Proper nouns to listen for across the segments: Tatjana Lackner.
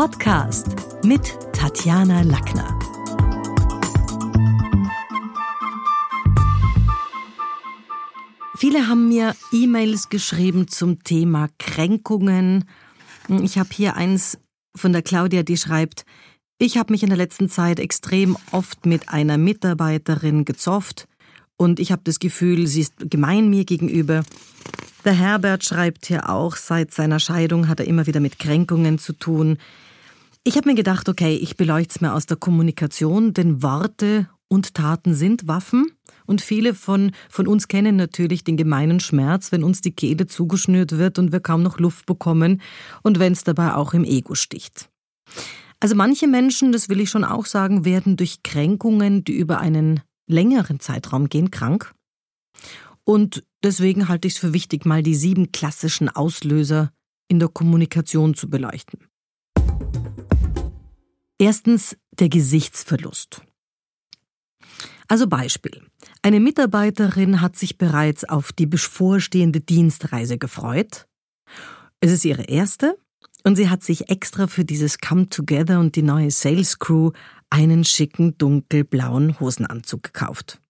Podcast mit Tatjana Lackner. Viele haben mir E-Mails geschrieben zum Thema Kränkungen. Ich habe hier eins von der Claudia, die schreibt: Ich habe mich in der letzten Zeit extrem oft mit einer Mitarbeiterin gezofft und ich habe das Gefühl, sie ist gemein mir gegenüber. Der Herbert schreibt hier auch, seit seiner Scheidung hat er immer wieder mit Kränkungen zu tun. Ich habe mir gedacht, okay, ich beleuchte es mir aus der Kommunikation, denn Worte und Taten sind Waffen. Und viele von uns kennen natürlich den gemeinen Schmerz, wenn uns die Kehle zugeschnürt wird und wir kaum noch Luft bekommen und wenn es dabei auch im Ego sticht. Also manche Menschen, das will ich schon auch sagen, werden durch Kränkungen, die über einen längeren Zeitraum gehen, krank. Und deswegen halte ich es für wichtig, mal die 7 klassischen Auslöser in der Kommunikation zu beleuchten. Erstens der Gesichtsverlust. Also Beispiel. Eine Mitarbeiterin hat sich bereits auf die bevorstehende Dienstreise gefreut. Es ist ihre erste. Und sie hat sich extra für dieses Come-Together und die neue Sales-Crew einen schicken dunkelblauen Hosenanzug gekauft.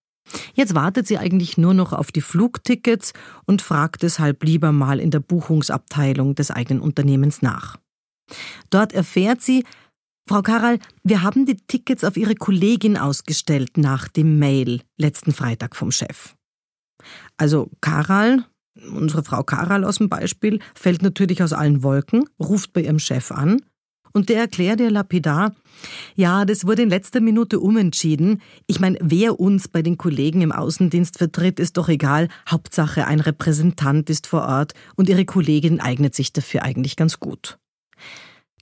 Jetzt wartet sie eigentlich nur noch auf die Flugtickets und fragt deshalb lieber mal in der Buchungsabteilung des eigenen Unternehmens nach. Dort erfährt sie: Frau Karl, wir haben die Tickets auf Ihre Kollegin ausgestellt nach dem Mail letzten Freitag vom Chef. Also Karl, unsere Frau Karl aus dem Beispiel, fällt natürlich aus allen Wolken, ruft bei ihrem Chef an und der erklärt ihr lapidar: Ja, das wurde in letzter Minute umentschieden. Ich meine, wer uns bei den Kollegen im Außendienst vertritt, ist doch egal. Hauptsache, ein Repräsentant ist vor Ort und ihre Kollegin eignet sich dafür eigentlich ganz gut.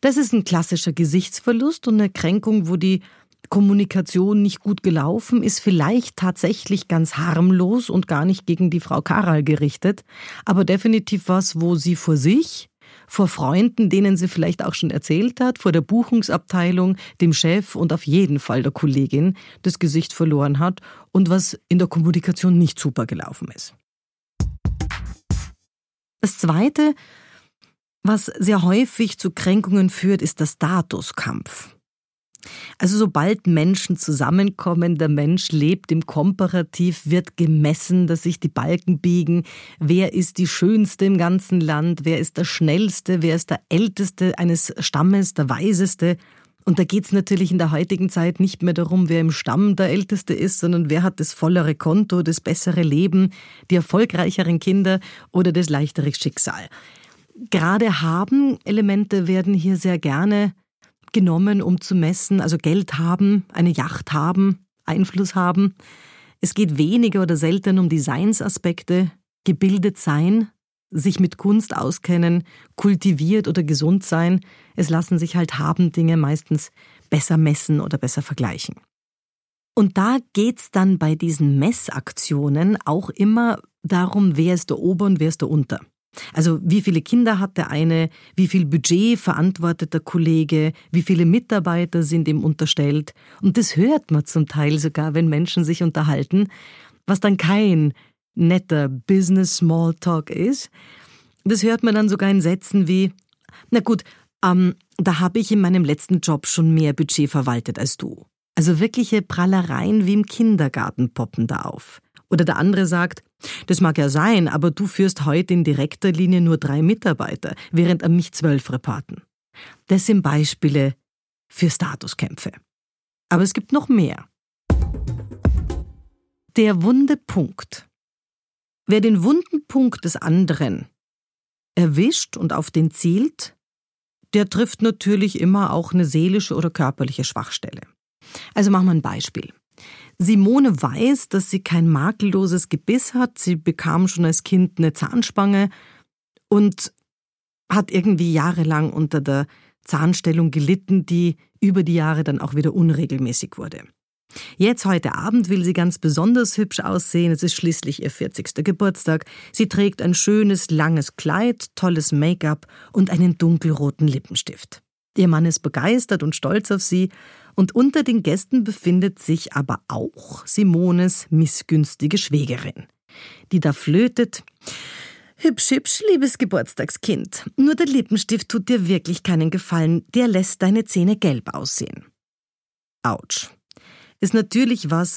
Das ist ein klassischer Gesichtsverlust und eine Kränkung, wo die Kommunikation nicht gut gelaufen ist, vielleicht tatsächlich ganz harmlos und gar nicht gegen die Frau Karl gerichtet, aber definitiv was, wo sie vor sich, vor Freunden, denen sie vielleicht auch schon erzählt hat, vor der Buchungsabteilung, dem Chef und auf jeden Fall der Kollegin das Gesicht verloren hat und was in der Kommunikation nicht super gelaufen ist. Das Zweite, was sehr häufig zu Kränkungen führt, ist der Statuskampf. Also sobald Menschen zusammenkommen, der Mensch lebt im Komparativ, wird gemessen, dass sich die Balken biegen. Wer ist die Schönste im ganzen Land? Wer ist der Schnellste? Wer ist der Älteste eines Stammes, der Weiseste? Und da geht es natürlich in der heutigen Zeit nicht mehr darum, wer im Stamm der Älteste ist, sondern wer hat das vollere Konto, das bessere Leben, die erfolgreicheren Kinder oder das leichtere Schicksal. Gerade Haben-Elemente werden hier sehr gerne genommen, um zu messen, also Geld haben, eine Yacht haben, Einfluss haben. Es geht weniger oder selten um Designsaspekte, gebildet sein, sich mit Kunst auskennen, kultiviert oder gesund sein. Es lassen sich halt Haben-Dinge meistens besser messen oder besser vergleichen. Und da geht's dann bei diesen Messaktionen auch immer darum, wer ist der Ober und wer ist der Unter. Also wie viele Kinder hat der eine, wie viel Budget verantwortet der Kollege, wie viele Mitarbeiter sind ihm unterstellt. Und das hört man zum Teil sogar, wenn Menschen sich unterhalten, was dann kein netter Business-Smalltalk ist. Das hört man dann sogar in Sätzen wie: Na gut, da habe ich in meinem letzten Job schon mehr Budget verwaltet als du. Also wirkliche Prallereien wie im Kindergarten poppen da auf. Oder der andere sagt: Das mag ja sein, aber du führst heute in direkter Linie nur 3 Mitarbeiter, während an mich 12 reporten. Das sind Beispiele für Statuskämpfe. Aber es gibt noch mehr. Der wunde Punkt. Wer den wunden Punkt des anderen erwischt und auf den zielt, der trifft natürlich immer auch eine seelische oder körperliche Schwachstelle. Also machen wir ein Beispiel. Simone weiß, dass sie kein makelloses Gebiss hat. Sie bekam schon als Kind eine Zahnspange und hat irgendwie jahrelang unter der Zahnstellung gelitten, die über die Jahre dann auch wieder unregelmäßig wurde. Jetzt heute Abend will sie ganz besonders hübsch aussehen. Es ist schließlich ihr 40. Geburtstag. Sie trägt ein schönes, langes Kleid, tolles Make-up und einen dunkelroten Lippenstift. Ihr Mann ist begeistert und stolz auf sie. Und unter den Gästen befindet sich aber auch Simones missgünstige Schwägerin, die da flötet: Hübsch, hübsch, liebes Geburtstagskind. Nur der Lippenstift tut dir wirklich keinen Gefallen. Der lässt deine Zähne gelb aussehen. Autsch. Ist natürlich was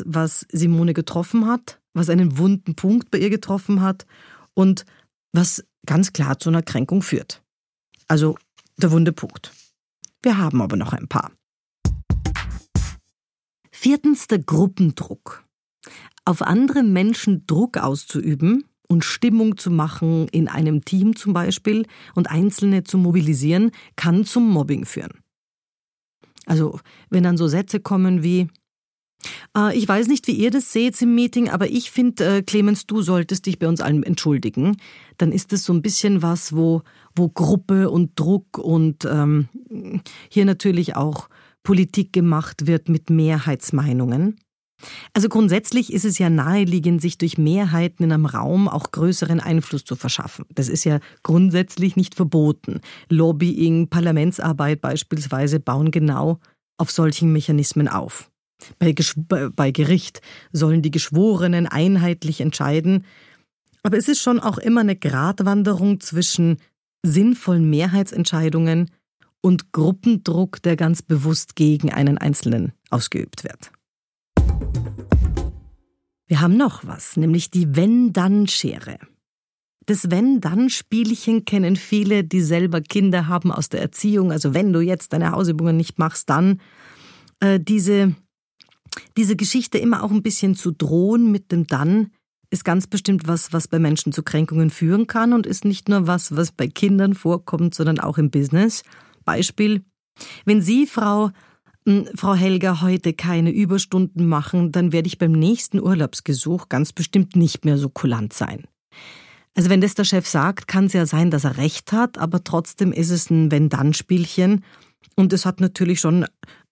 Simone getroffen hat, was einen wunden Punkt bei ihr getroffen hat und was ganz klar zu einer Kränkung führt. Also der wunde Punkt. Wir haben aber noch ein paar. 4. Der Gruppendruck. Auf andere Menschen Druck auszuüben und Stimmung zu machen in einem Team zum Beispiel und Einzelne zu mobilisieren, kann zum Mobbing führen. Also wenn dann so Sätze kommen wie: Ich weiß nicht, wie ihr das seht im Meeting, aber ich finde, Clemens, du solltest dich bei uns allen entschuldigen. Dann ist das so ein bisschen was, wo Gruppe und Druck und hier natürlich auch Politik gemacht wird mit Mehrheitsmeinungen. Also grundsätzlich ist es ja naheliegend, sich durch Mehrheiten in einem Raum auch größeren Einfluss zu verschaffen. Das ist ja grundsätzlich nicht verboten. Lobbying, Parlamentsarbeit beispielsweise bauen genau auf solchen Mechanismen auf. Bei Gericht sollen die Geschworenen einheitlich entscheiden. Aber es ist schon auch immer eine Gratwanderung zwischen sinnvollen Mehrheitsentscheidungen und Gruppendruck, der ganz bewusst gegen einen Einzelnen ausgeübt wird. Wir haben noch was, nämlich die Wenn-Dann-Schere. Das Wenn-Dann-Spielchen kennen viele, die selber Kinder haben aus der Erziehung. Also wenn du jetzt deine Hausübungen nicht machst, dann diese Geschichte immer auch ein bisschen zu drohen mit dem Dann ist ganz bestimmt was bei Menschen zu Kränkungen führen kann und ist nicht nur was bei Kindern vorkommt, sondern auch im Business. Beispiel, wenn Sie, Frau Helga, heute keine Überstunden machen, dann werde ich beim nächsten Urlaubsgesuch ganz bestimmt nicht mehr so kulant sein. Also wenn das der Chef sagt, kann es ja sein, dass er recht hat, aber trotzdem ist es ein Wenn-Dann-Spielchen und es hat natürlich schon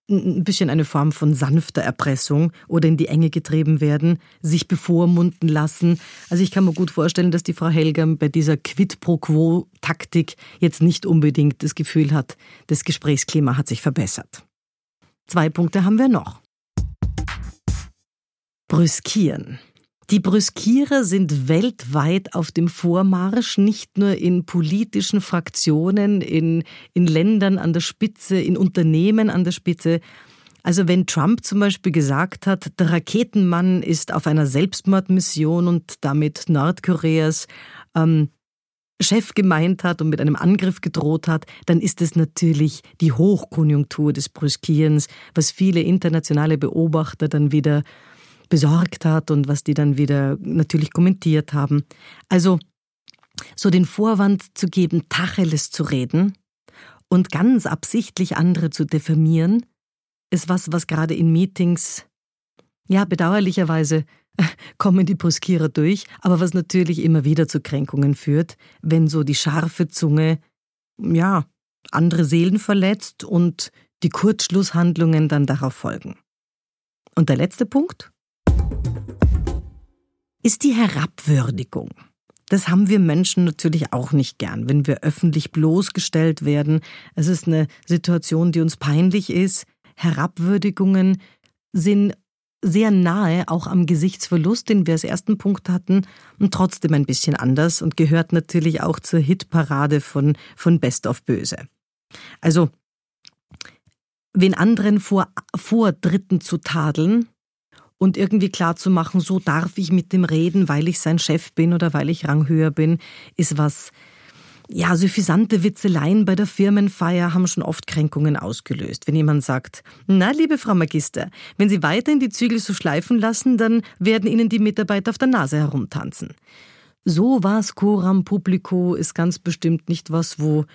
ein bisschen eine Form von sanfter Erpressung oder in die Enge getrieben werden, sich bevormunden lassen. Also ich kann mir gut vorstellen, dass die Frau Helga bei dieser Quid-pro-quo-Taktik jetzt nicht unbedingt das Gefühl hat, das Gesprächsklima hat sich verbessert. 2 Punkte haben wir noch. Brüskieren. Die Brüskierer sind weltweit auf dem Vormarsch, nicht nur in politischen Fraktionen, in Ländern an der Spitze, in Unternehmen an der Spitze. Also wenn Trump zum Beispiel gesagt hat, der Raketenmann ist auf einer Selbstmordmission und damit Nordkoreas Chef gemeint hat und mit einem Angriff gedroht hat, dann ist es natürlich die Hochkonjunktur des Brüskierens, was viele internationale Beobachter dann wieder besorgt hat und was die dann wieder natürlich kommentiert haben. Also so den Vorwand zu geben, Tacheles zu reden und ganz absichtlich andere zu diffamieren, ist was gerade in Meetings, ja bedauerlicherweise kommen die Brüskierer durch, aber was natürlich immer wieder zu Kränkungen führt, wenn so die scharfe Zunge, ja, andere Seelen verletzt und die Kurzschlusshandlungen dann darauf folgen. Und der letzte Punkt ist die Herabwürdigung. Das haben wir Menschen natürlich auch nicht gern, wenn wir öffentlich bloßgestellt werden. Es ist eine Situation, die uns peinlich ist. Herabwürdigungen sind sehr nahe, auch am Gesichtsverlust, den wir als ersten Punkt hatten, und trotzdem ein bisschen anders und gehört natürlich auch zur Hitparade von Best of Böse. Also, wen anderen vor Dritten zu tadeln, und irgendwie klar zu machen, so darf ich mit dem reden, weil ich sein Chef bin oder weil ich ranghöher bin, ist was. Ja, suffisante Witzeleien bei der Firmenfeier haben schon oft Kränkungen ausgelöst. Wenn jemand sagt, na, liebe Frau Magister, wenn Sie weiterhin die Zügel so schleifen lassen, dann werden Ihnen die Mitarbeiter auf der Nase herumtanzen. So was coram publico ist ganz bestimmt nicht was, wo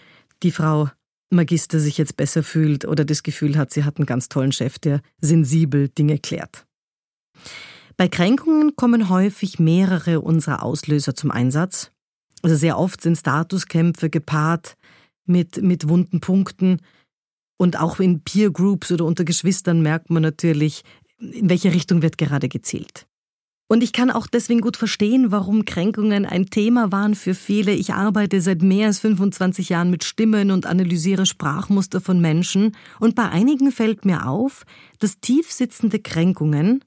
die Frau Magister sich jetzt besser fühlt oder das Gefühl hat, sie hat einen ganz tollen Chef, der sensibel Dinge klärt. Bei Kränkungen kommen häufig mehrere unserer Auslöser zum Einsatz. Also sehr oft sind Statuskämpfe gepaart mit wunden Punkten. Und auch in Peer-Groups oder unter Geschwistern merkt man natürlich, in welche Richtung wird gerade gezielt. Und ich kann auch deswegen gut verstehen, warum Kränkungen ein Thema waren für viele. Ich arbeite seit mehr als 25 Jahren mit Stimmen und analysiere Sprachmuster von Menschen. Und bei einigen fällt mir auf, dass tiefsitzende Kränkungen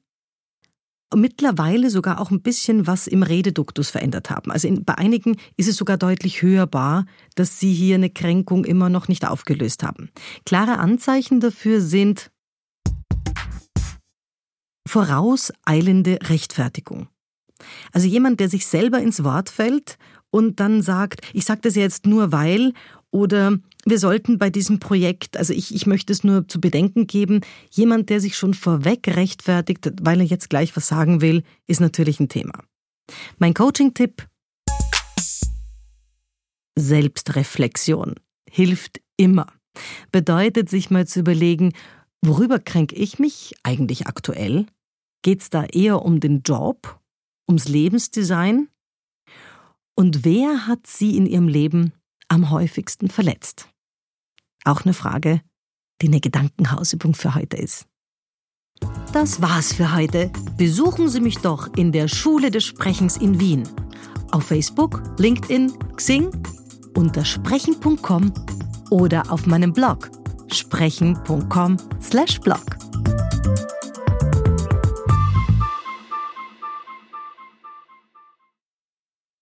mittlerweile sogar auch ein bisschen was im Rededuktus verändert haben. Also bei einigen ist es sogar deutlich hörbar, dass sie hier eine Kränkung immer noch nicht aufgelöst haben. Klare Anzeichen dafür sind vorauseilende Rechtfertigung. Also jemand, der sich selber ins Wort fällt und dann sagt, ich sage das ja jetzt nur weil, oder wir sollten bei diesem Projekt, also ich möchte es nur zu bedenken geben, jemand, der sich schon vorweg rechtfertigt, weil er jetzt gleich was sagen will, ist natürlich ein Thema. Mein Coaching-Tipp: Selbstreflexion hilft immer. Bedeutet, sich mal zu überlegen, worüber kränke ich mich eigentlich aktuell? Geht es da eher um den Job, ums Lebensdesign? Und wer hat sie in ihrem Leben am häufigsten verletzt? Auch eine Frage, die eine Gedankenhausübung für heute ist. Das war's für heute. Besuchen Sie mich doch in der Schule des Sprechens in Wien. Auf Facebook, LinkedIn, Xing, unter sprechen.com oder auf meinem Blog sprechen.com/blog.